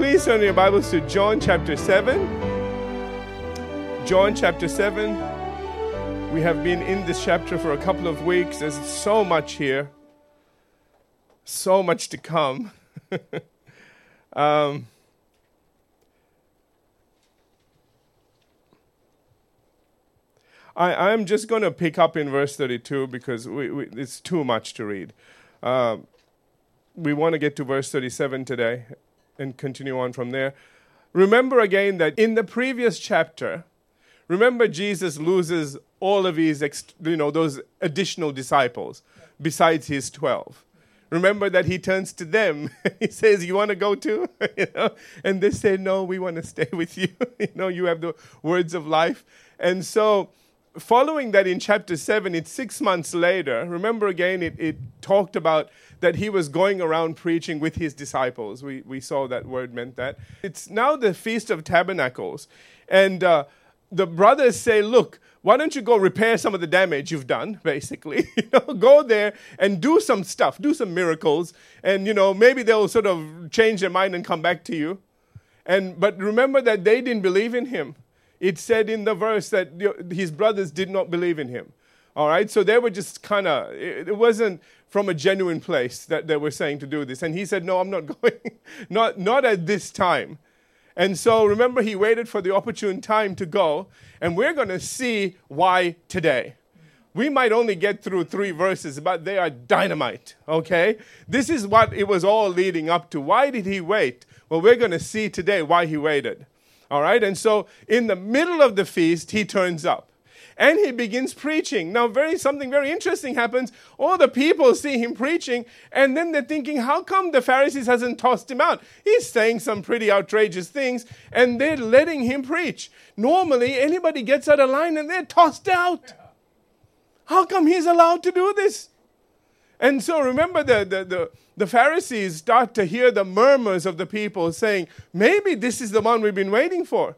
Please turn your Bibles to John chapter 7. John chapter 7. We have been in this chapter for a couple of weeks. There's so much here. So much to come. I'm just going to pick up in verse 32 because it's too much to read. We want to get to verse 37 today and continue on from there. Remember again that in the previous chapter, remember Jesus loses all of his, those additional disciples besides his 12. Remember that he turns to them. He says, "You want to go too?" And they say, "No, we want to stay with you. You have the words of life." And so following that in chapter 7, it's 6 months later. Remember again, it talked about that he was going around preaching with his disciples. We saw that word meant that. It's now the Feast of Tabernacles. And the brothers say, "Look, why don't you go repair some of the damage you've done, basically? Go there and do some stuff, do some miracles. And, maybe they'll sort of change their mind and come back to you." But remember that they didn't believe in him. It said in the verse that his brothers did not believe in him. All right? So they were just kind of, it wasn't from a genuine place that they were saying to do this. And he said, "No, I'm not going, not at this time." And so remember, he waited for the opportune time to go. And we're going to see why today. We might only get through 3 verses, but they are dynamite, okay? This is what it was all leading up to. Why did he wait? Well, we're going to see today why he waited. All right, and so in the middle of the feast, he turns up and he begins preaching. Now, something very interesting happens. All the people see him preaching, and then they're thinking, how come the Pharisees hasn't tossed him out? He's saying some pretty outrageous things, and they're letting him preach. Normally, anybody gets out of line and they're tossed out. How come he's allowed to do this? And so remember, the Pharisees start to hear the murmurs of the people saying, "Maybe this is the one we've been waiting for."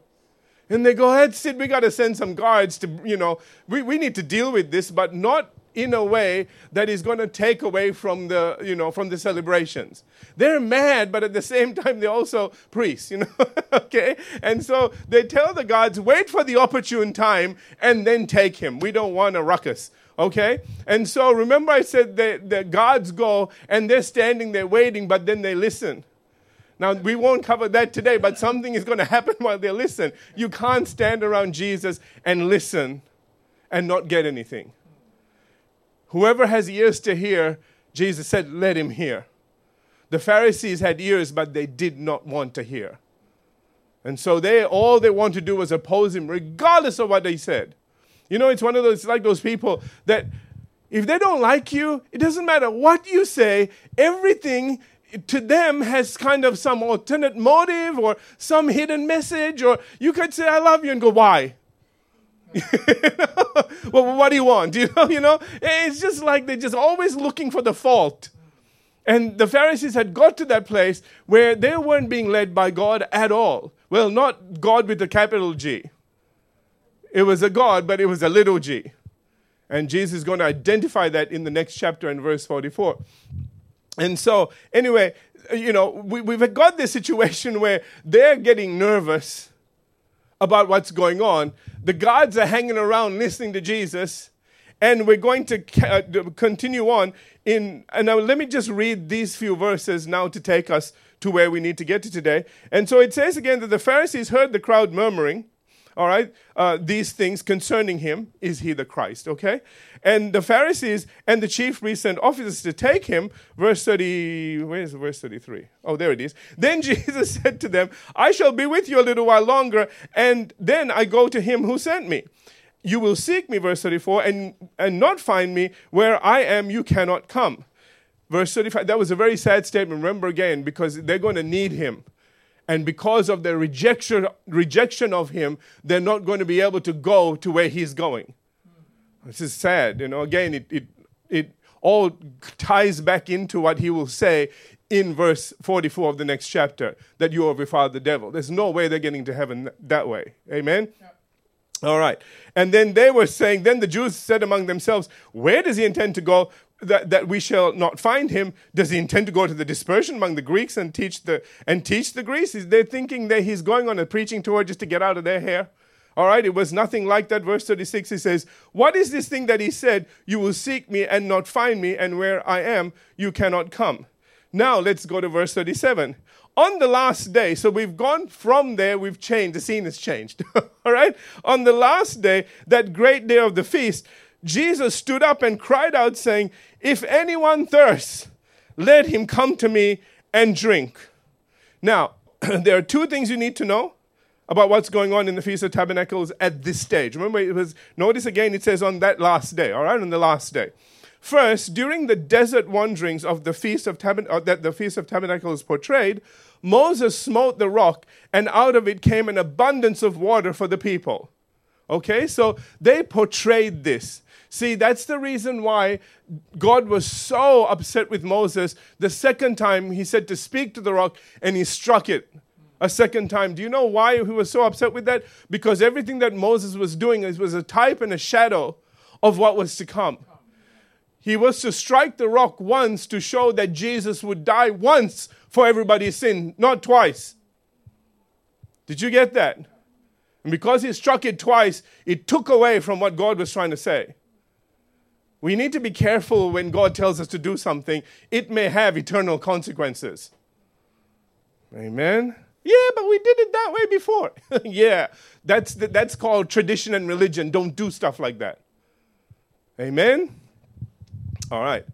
And they go, "Hey, Sid, we got to send some guards to, we need to deal with this, but not in a way that is going to take away from the, from the celebrations." They're mad, but at the same time, they're also priests, okay? And so they tell the guards, "Wait for the opportune time and then take him. We don't want a ruckus." Okay? And so remember I said the guards go and they're standing there waiting, but then they listen. Now, we won't cover that today, but something is going to happen while they listen. You can't stand around Jesus and listen and not get anything. Whoever has ears to hear, Jesus said, let him hear. The Pharisees had ears, but they did not want to hear. And so all they wanted to do was oppose him, regardless of what they said. It's one of those, like those people that if they don't like you, it doesn't matter what you say, everything to them has kind of some alternate motive or some hidden message, or you could say, "I love you," and go, "Why?" Well, what do you want? It's just like they're just always looking for the fault. And the Pharisees had got to that place where they weren't being led by God at all. Well, not God with a capital G. It was a God, but it was a little g. And Jesus is going to identify that in the next chapter in verse 44. And so, anyway, we've got this situation where they're getting nervous about what's going on. The guards are hanging around listening to Jesus. And we're going to continue on. And now let me just read these few verses now to take us to where we need to get to today. And so it says again that the Pharisees heard the crowd murmuring. All right, these things concerning him, is he the Christ, okay? And the Pharisees and the chief priests sent officers to take him. Where is verse 33? Oh, there it is. Then Jesus said to them, "I shall be with you a little while longer, and then I go to him who sent me. You will seek me," verse 34, and not find me. Where I am, you cannot come." Verse 35, that was a very sad statement, remember again, because they're going to need him. And because of their rejection of him, they're not going to be able to go to where he's going. This is sad. Again, it all ties back into what he will say in verse 44 of the next chapter, that you are the devil. There's no way they're getting to heaven that way. Amen? Yep. All right. And then the Jews said among themselves, "Where does he intend to go that we shall not find him. Does he intend to go to the dispersion among the Greeks and teach the Greeks? They're thinking that he's going on a preaching tour just to get out of their hair. All right, it was nothing like that. Verse 36, he says, what is this thing that he said, you will seek me and not find me, and where I am, you cannot come? Now let's go to verse 37. On the last day, so we've gone from there, we've changed, the scene has changed. All right, on the last day, that great day of the feast, Jesus stood up and cried out, saying, if anyone thirsts, let him come to me and drink. Now, there are two things you need to know about what's going on in the Feast of Tabernacles at this stage. Remember, notice again, it says on that last day, all right, on the last day. First, during the desert wanderings of the Feast of Tabernacles, that the Feast of Tabernacles is portrayed, Moses smote the rock, and out of it came an abundance of water for the people. Okay, so they portrayed this. See, that's the reason why God was so upset with Moses. The second time he said to speak to the rock, and he struck it a second time. Do you know why he was so upset with that? Because everything that Moses was doing was a type and a shadow of what was to come. He was to strike the rock once to show that Jesus would die once for everybody's sin, not twice. Did you get that? And because he struck it twice, it took away from what God was trying to say. We need to be careful when God tells us to do something. It may have eternal consequences. Amen? Yeah, but we did it that way before. Yeah, that's called tradition and religion. Don't do stuff like that. Amen? All right.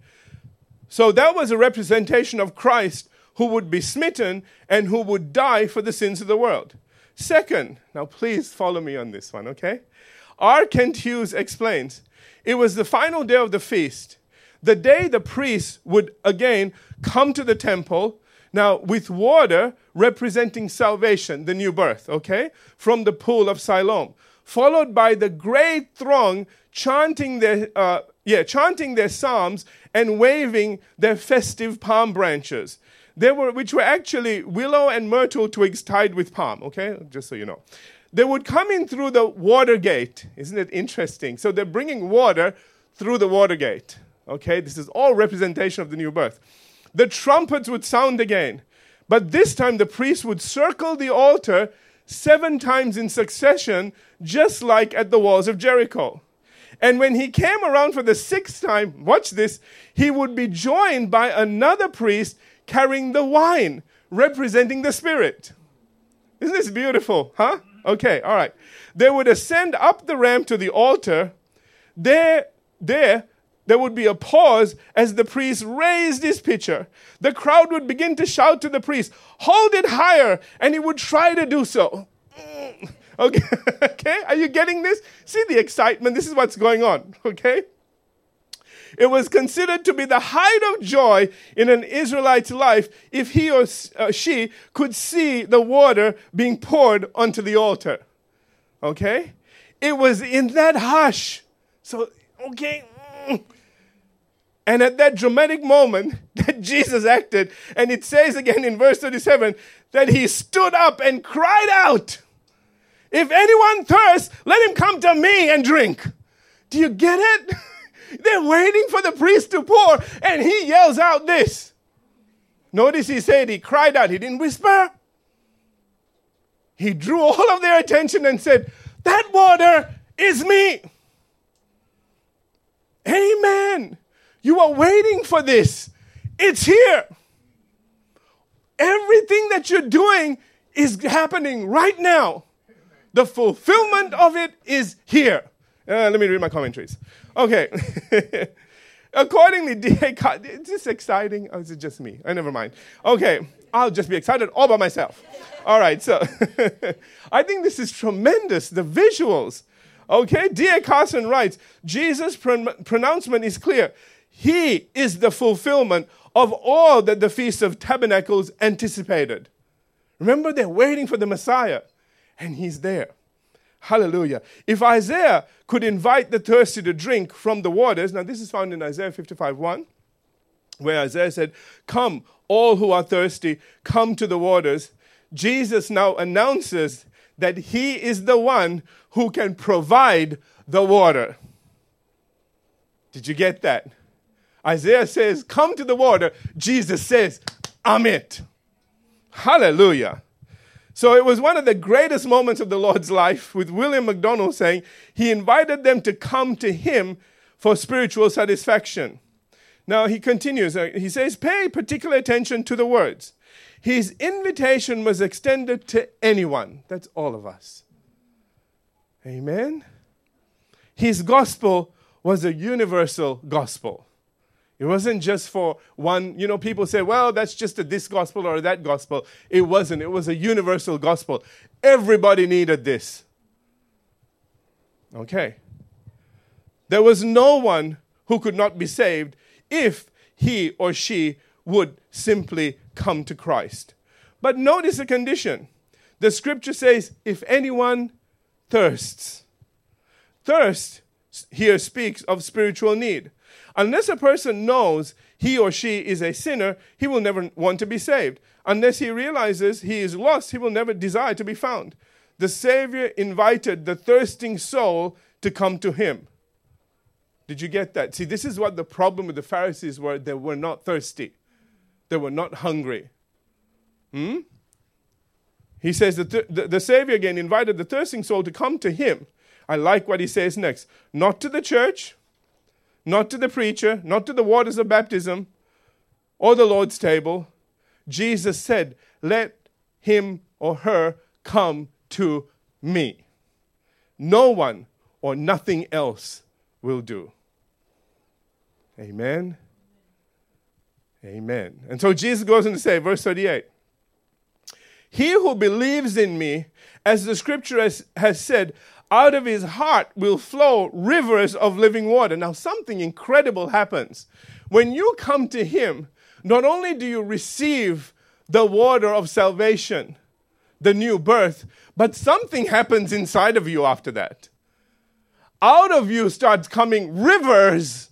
So that was a representation of Christ who would be smitten and who would die for the sins of the world. Second, now please follow me on this one, okay? R. Kent Hughes explains, it was the final day of the feast, the day the priests would again come to the temple, now with water representing salvation, the new birth, okay, from the pool of Siloam, followed by the great throng chanting their psalms and waving their festive palm branches. Which were actually willow and myrtle twigs tied with palm, okay, just so you know. They would come in through the water gate. Isn't it interesting? So they're bringing water through the water gate. Okay, this is all representation of the new birth. The trumpets would sound again. But this time the priests would circle the altar 7 times in succession, just like at the walls of Jericho. And when he came around for the 6th time, watch this, he would be joined by another priest carrying the wine, representing the Spirit. Isn't this beautiful, huh? Okay, all right. They would ascend up the ramp to the altar. There would be a pause as the priest raised his pitcher. The crowd would begin to shout to the priest, hold it higher, and he would try to do so. Okay, okay, are you getting this? See the excitement? This is what's going on, okay? It was considered to be the height of joy in an Israelite's life if he or she could see the water being poured onto the altar. Okay? It was in that hush. So, okay. And at that dramatic moment that Jesus acted, and it says again in verse 37, that he stood up and cried out, if anyone thirsts, let him come to me and drink. Do you get it? They're waiting for the priest to pour, and he yells out this. Notice he said, he cried out. He didn't whisper. He drew all of their attention and said, that water is me. Amen. You are waiting for this. It's here. Everything that you're doing is happening right now. The fulfillment of it is here. Let me read my commentaries. Okay. Accordingly, D.A. Carson, is this exciting? Or is it just me? Never mind. Okay, I'll just be excited all by myself. All right, so I think this is tremendous, the visuals. Okay, D.A. Carson writes, Jesus' pronouncement is clear. He is the fulfillment of all that the Feast of Tabernacles anticipated. Remember, they're waiting for the Messiah, and he's there. Hallelujah. If Isaiah could invite the thirsty to drink from the waters, now this is found in Isaiah 55:1, where Isaiah said, come, all who are thirsty, come to the waters. Jesus now announces that he is the one who can provide the water. Did you get that? Isaiah says, come to the water. Jesus says, I'm it. Hallelujah. So it was one of the greatest moments of the Lord's life, with William MacDonald saying he invited them to come to him for spiritual satisfaction. Now he continues. He says, pay particular attention to the words. His invitation was extended to anyone. That's all of us. Amen. His gospel was a universal gospel. It wasn't just for one, people say, well, that's just this gospel or that gospel. It wasn't. It was a universal gospel. Everybody needed this. Okay. There was no one who could not be saved if he or she would simply come to Christ. But notice the condition. The scripture says, if anyone thirsts. Thirst here speaks of spiritual need. Unless a person knows he or she is a sinner, he will never want to be saved. Unless he realizes he is lost, he will never desire to be found. The Savior invited the thirsting soul to come to him. Did you get that? See, this is what the problem with the Pharisees were. They were not thirsty. They were not hungry. He says the Savior again invited the thirsting soul to come to him. I like what he says next. Not to the church, not to the preacher, not to the waters of baptism or the Lord's table. Jesus said, let him or her come to me. No one or nothing else will do. Amen. Amen. And so Jesus goes on to say, verse 38, he who believes in me, as the scripture has said, out of his heart will flow rivers of living water. Now, something incredible happens. When you come to him, not only do you receive the water of salvation, the new birth, but something happens inside of you after that. Out of you starts coming rivers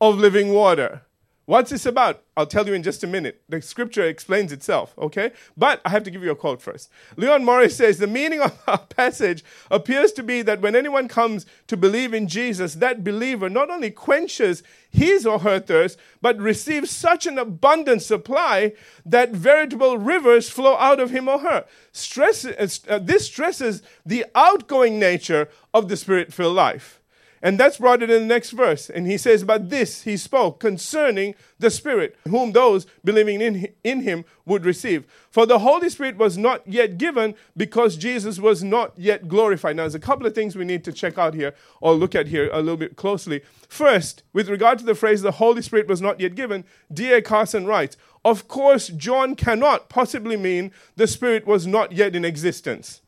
of living water. What's this about? I'll tell you in just a minute. The scripture explains itself, okay? But I have to give you a quote first. Leon Morris says, the meaning of our passage appears to be that when anyone comes to believe in Jesus, that believer not only quenches his or her thirst, but receives such an abundant supply that veritable rivers flow out of him or her. This stresses the outgoing nature of the Spirit-filled life. And that's brought in the next verse. And he says, but this he spoke concerning the Spirit, whom those believing in him would receive. For the Holy Spirit was not yet given because Jesus was not yet glorified. Now, there's a couple of things we need to check out here or look at here a little bit closely. First, with regard to the phrase, the Holy Spirit was not yet given, D.A. Carson writes, of course, John cannot possibly mean the Spirit was not yet in existence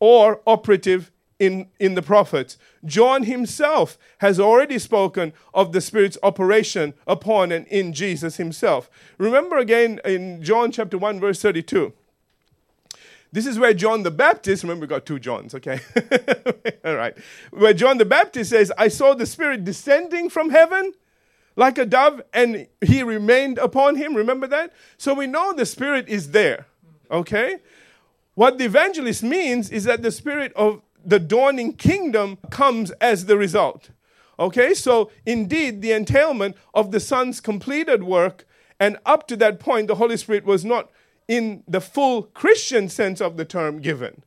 or operative in the prophets. John himself has already spoken of the Spirit's operation upon and in Jesus himself. Remember again in John chapter 1 verse 32. This is where John the Baptist, remember we got two Johns, okay? All right. Where John the Baptist says, I saw the Spirit descending from heaven like a dove and he remained upon him. Remember that? So we know the Spirit is there, okay? What the evangelist means is that the Spirit of the dawning kingdom comes as the result. Okay, so indeed, the entailment of the Son's completed work, and up to that point, the Holy Spirit was not in the full Christian sense of the term given.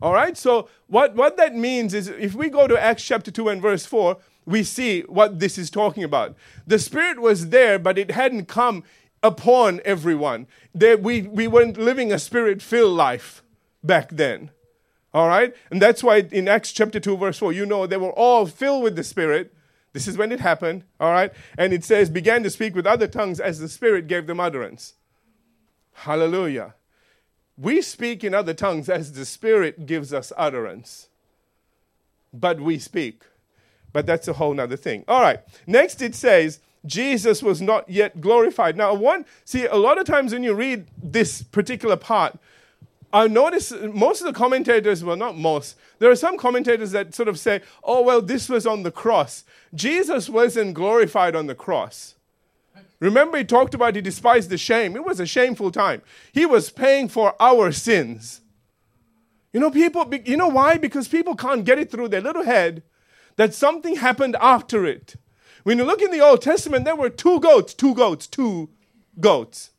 All right, so what that means is if we go to Acts chapter 2 and verse 4, we see what this is talking about. The Spirit was there, but it hadn't come upon everyone. We weren't living a Spirit-filled life back then. All right? And that's why in Acts chapter 2, verse 4, they were all filled with the Spirit. This is when it happened. All right? And it says, began to speak with other tongues as the Spirit gave them utterance. Hallelujah. We speak in other tongues as the Spirit gives us utterance. But we speak. But that's a whole other thing. All right. Next it says, Jesus was not yet glorified. Now, a lot of times when you read this particular part, I notice most of the commentators, well, not most, there are some commentators that sort of say, oh, well, this was on the cross. Jesus wasn't glorified on the cross. Remember, he talked about he despised the shame. It was a shameful time. He was paying for our sins. Why? Because people can't get it through their little head that something happened after it. When you look in the Old Testament, there were two goats.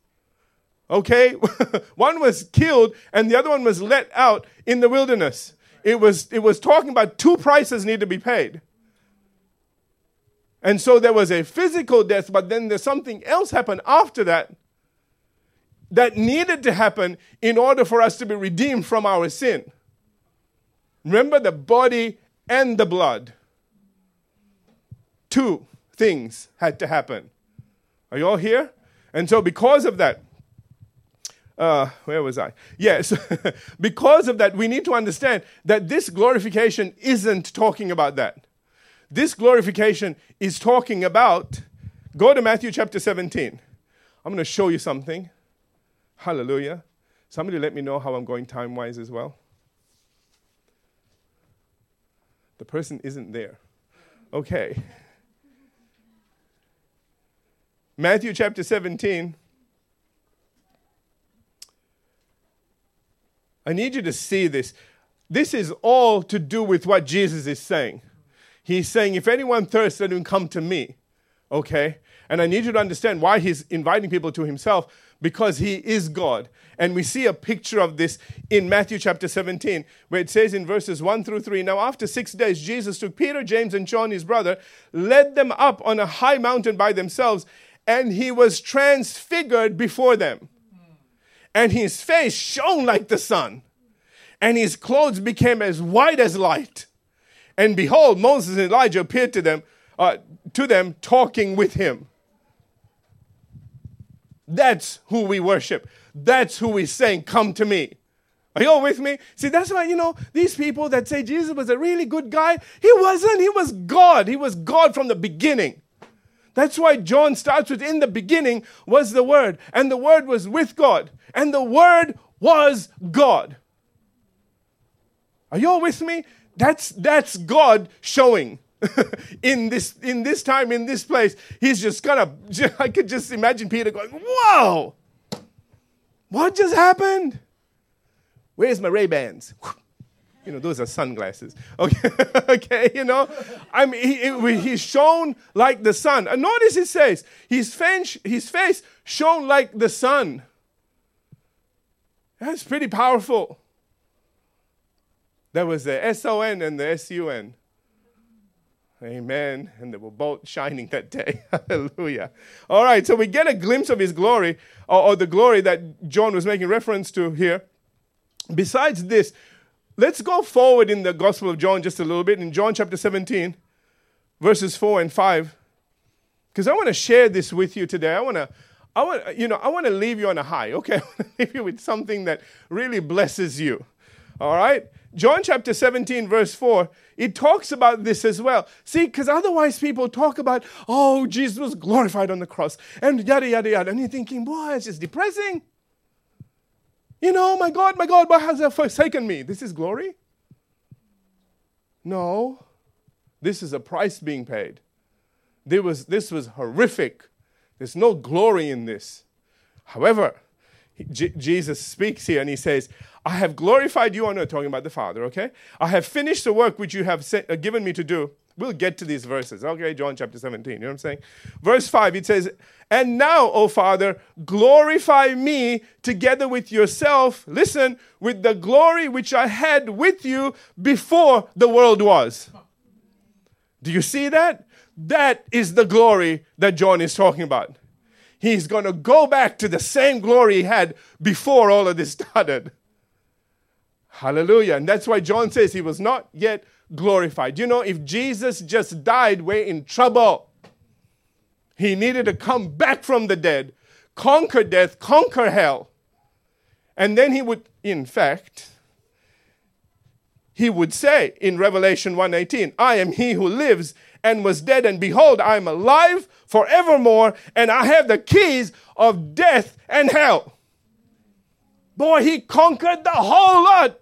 Okay? One was killed and the other one was let out in the wilderness. It was talking about two prices need to be paid. And so there was a physical death, but then there's something else happened after that needed to happen in order for us to be redeemed from our sin. Remember, the body and the blood. Two things had to happen. Are you all here? And so because of that, where was I? Yes, because of that, we need to understand that this glorification isn't talking about that. This glorification is talking about, go to Matthew chapter 17. I'm going to show you something. Hallelujah. Somebody let me know how I'm going time-wise as well. The person isn't there. Okay. Matthew chapter 17. I need you to see this. This is all to do with what Jesus is saying. He's saying, if anyone thirsts, let him come to me. Okay? And I need you to understand why he's inviting people to himself, because he is God. And we see a picture of this in Matthew chapter 17, where it says in verses 1 through 3, Now after 6 days, Jesus took Peter, James, and John, his brother, led them up on a high mountain by themselves, and he was transfigured before them. And his face shone like the sun, and his clothes became as white as light. And behold, Moses and Elijah appeared to them, talking with him. That's who we worship. That's who we're saying, come to me. Are you all with me? See, that's why, these people that say Jesus was a really good guy, he wasn't. He was God. He was God from the beginning. That's why John starts with, in the beginning was the Word, and the Word was with God, and the Word was God. Are you all with me? That's God showing. in this time, in this place, he's just I could just imagine Peter going, whoa, what just happened? Where's my Ray-Bans? Those are sunglasses. Okay, he's shone like the sun. And notice it says, his face shone like the sun. That's pretty powerful. There was the S-O-N and the S-U-N. Amen. And they were both shining that day. Hallelujah. All right, so we get a glimpse of his glory, or the glory that John was making reference to here. Besides this, let's go forward in the Gospel of John just a little bit, in John chapter 17, verses 4 and 5, because I want to share this with you today. I want to leave you on a high, okay? I want to leave you with something that really blesses you, all right? John chapter 17, verse 4, it talks about this as well. See, because otherwise people talk about, oh, Jesus was glorified on the cross, and yada, yada, yada. And you're thinking, boy, it's just depressing. My God, why has thou forsaken me? This is glory? No. This is a price being paid. This was horrific. There's no glory in this. However, Jesus speaks here and he says, I have glorified you on earth, talking about the Father, okay? I have finished the work which you have given me to do. We'll get to these verses, okay? John chapter 17, you know what I'm saying? Verse 5, it says, And now, O Father, glorify me together with yourself, listen, with the glory which I had with you before the world was. Do you see that? That is the glory that John is talking about. He's going to go back to the same glory he had before all of this started. Hallelujah. And that's why John says he was not yet glorified. If Jesus just died, we're in trouble. He needed to come back from the dead, conquer death, conquer hell. And then he would say in Revelation 1:18, I am he who lives and was dead, and behold, I am alive forevermore, and I have the keys of death and hell. Boy, he conquered the whole lot.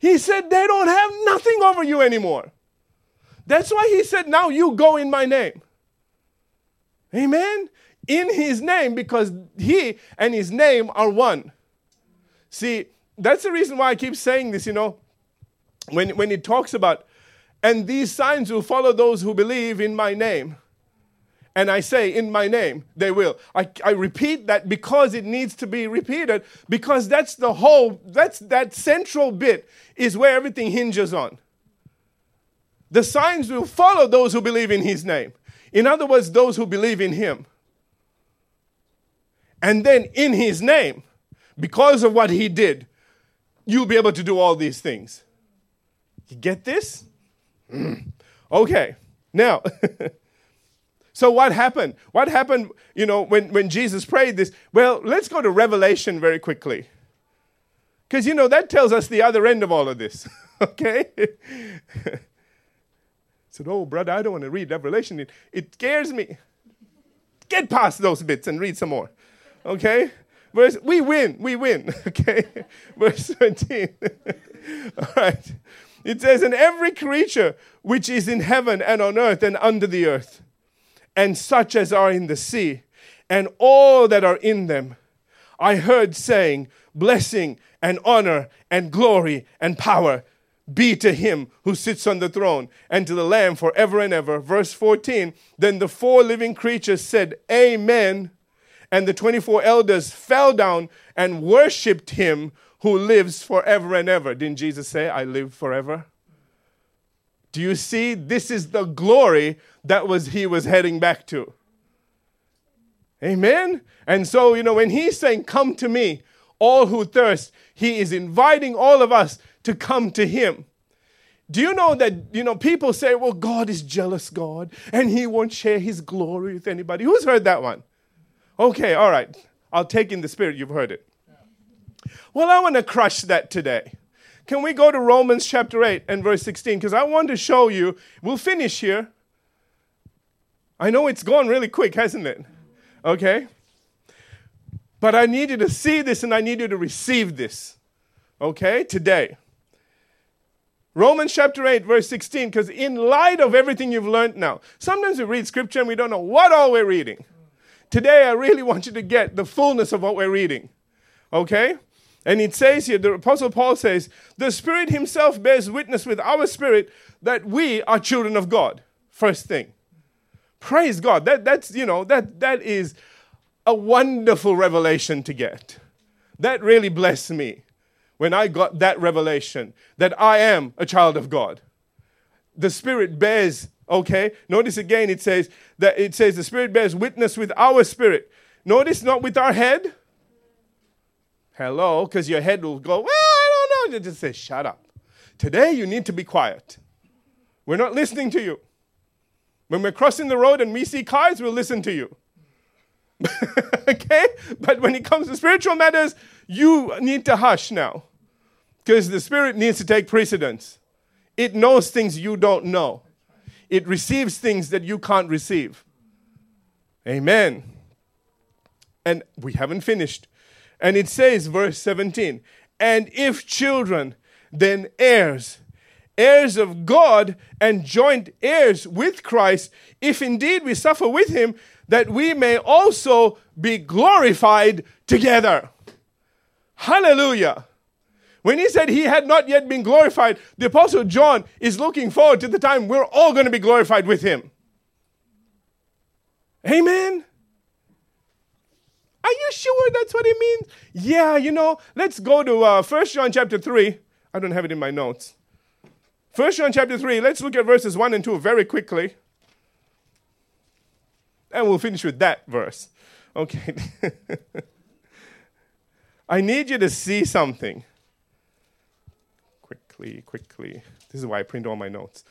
He said, they don't have nothing over you anymore. That's why he said, now you go in my name. Amen? In his name, because he and his name are one. See, that's the reason why I keep saying this, when it talks about, and these signs will follow those who believe in my name. and I say in my name, they will. I repeat that because it needs to be repeated, because that's the whole, that's that central bit is where everything hinges on. The signs will follow those who believe in his name. In other words, those who believe in him. And then in his name, because of what he did, you'll be able to do all these things. You get this? Okay. Now, so what happened? What happened, you know, when Jesus prayed this? Well, let's go to Revelation very quickly. Because, you know, that tells us the other end of all of this. Okay? Said, oh, brother, I don't want to read Revelation. It scares me. Get past those bits and read some more. Okay? We win. Okay? Verse 13. All right. It says, and every creature which is in heaven and on earth and under the earth, and such as are in the sea, and all that are in them, I heard saying, blessing and honor and glory and power be to him who sits on the throne and to the Lamb forever and ever. Verse 14, then the four living creatures said, Amen. And the 24 elders fell down and worshipped him who lives forever and ever. Didn't Jesus say, I live forever? Do you see? This is the glory that he was heading back to. Amen? And so, you know, when he's saying, come to me, all who thirst, he is inviting all of us to come to him. Do you know that, you know, people say, well, God is jealous God and he won't share his glory with anybody. Who's heard that one? Okay, all right. I'll take in the spirit. You've heard it. Well, I want to crush that today. Can we go to Romans chapter 8 and verse 16? Because I want to show you, we'll finish here. I know it's gone really quick, hasn't it? Okay. But I need you to see this and I need you to receive this. Okay, today. Romans chapter 8, verse 16, because in light of everything you've learned now, sometimes we read scripture and we don't know what all we're reading. Today, I really want you to get the fullness of what we're reading. Okay? And it says here, the Apostle Paul says, the Spirit himself bears witness with our spirit that we are children of God. First thing. Praise God. That's you know, that is a wonderful revelation to get. That really blessed me. When I got that revelation that I am a child of God, the Spirit bears, okay? Notice again it says the Spirit bears witness with our spirit. Notice not with our head. Hello, because your head will go, well, I don't know. It just says, shut up. Today you need to be quiet. We're not listening to you. When we're crossing the road and we see cars, we'll listen to you. Okay? But when it comes to spiritual matters, you need to hush now. Because the Spirit needs to take precedence. It knows things you don't know. It receives things that you can't receive. Amen. And we haven't finished. And it says, verse 17, and if children, then heirs, heirs of God and joint heirs with Christ, if indeed we suffer with him, that we may also be glorified together. Hallelujah. When he said he had not yet been glorified, the Apostle John is looking forward to the time we're all going to be glorified with him. Amen. Are you sure that's what it means? Yeah, you know, let's go to 1 John chapter 3. I don't have it in my notes. 1 John chapter 3, let's look at verses 1 and 2 very quickly. And we'll finish with that verse. Okay. I need you to see something. Quickly. This is why I print all my notes.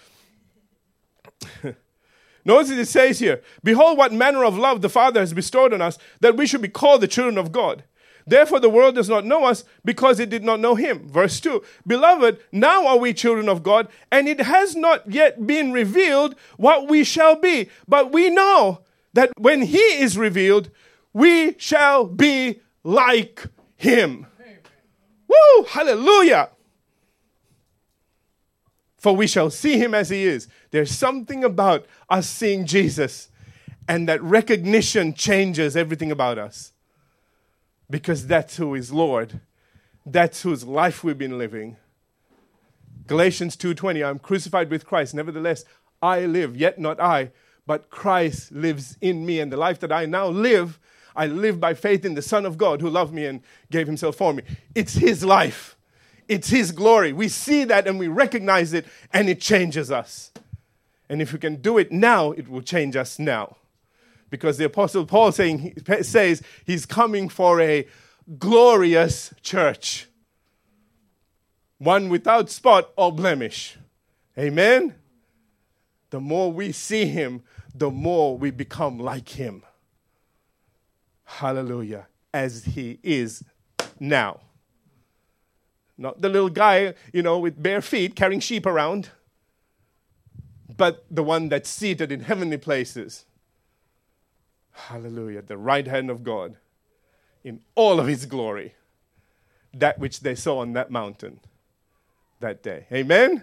Notice it says here, behold what manner of love the Father has bestowed on us, that we should be called the children of God. Therefore the world does not know us, because it did not know him. Verse 2, beloved, now are we children of God, and it has not yet been revealed what we shall be. But we know that when he is revealed, we shall be like him. Amen. Woo! Hallelujah! For we shall see him as he is. There's something about us seeing Jesus, and that recognition changes everything about us. Because that's who is Lord. That's whose life we've been living. Galatians 2:20, I'm crucified with Christ. Nevertheless, I live, yet not I, but Christ lives in me, and the life that I now live, I live by faith in the Son of God who loved me and gave himself for me. It's his life. It's his glory. We see that and we recognize it, and it changes us. And if we can do it now, it will change us now. Because the Apostle Paul says he's coming for a glorious church. One without spot or blemish. Amen? The more we see him, the more we become like him. Hallelujah. As he is now. Not the little guy, with bare feet carrying sheep around, but the one that's seated in heavenly places. Hallelujah. The right hand of God in all of his glory. That which they saw on that mountain that day. Amen? Amen.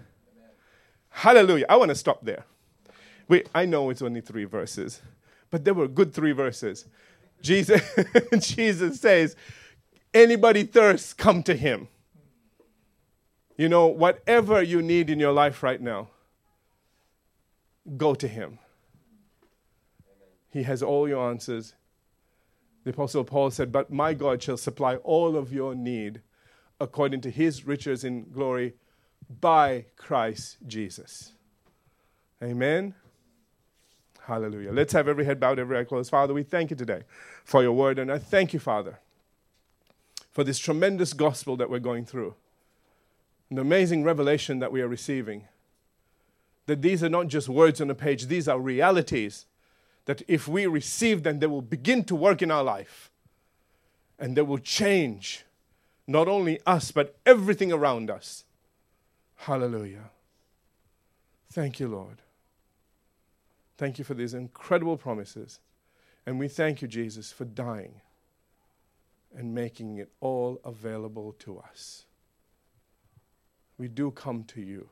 Hallelujah. I want to stop there. I know it's only 3 verses, but there were good 3 verses. Jesus says, anybody thirsts, come to him. Whatever you need in your life right now, go to him. He has all your answers. The Apostle Paul said, but my God shall supply all of your need according to his riches in glory by Christ Jesus. Amen. Hallelujah. Let's have every head bowed, every eye closed. Father, we thank you today for your word. And I thank you, Father, for this tremendous gospel that we're going through. An amazing revelation that we are receiving. That these are not just words on a page. These are realities that if we receive them, they will begin to work in our life. And they will change not only us, but everything around us. Hallelujah. Thank you, Lord. Thank you for these incredible promises. And we thank you, Jesus, for dying and making it all available to us. We do come to you.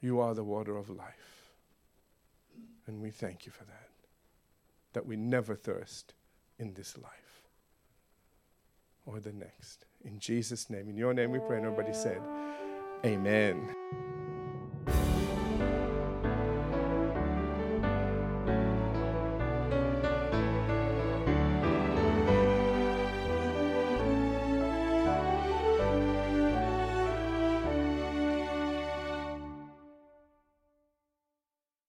You are the water of life. And we thank you for that we never thirst in this life or the next. In Jesus' name, in your name we pray, and everybody said, Amen.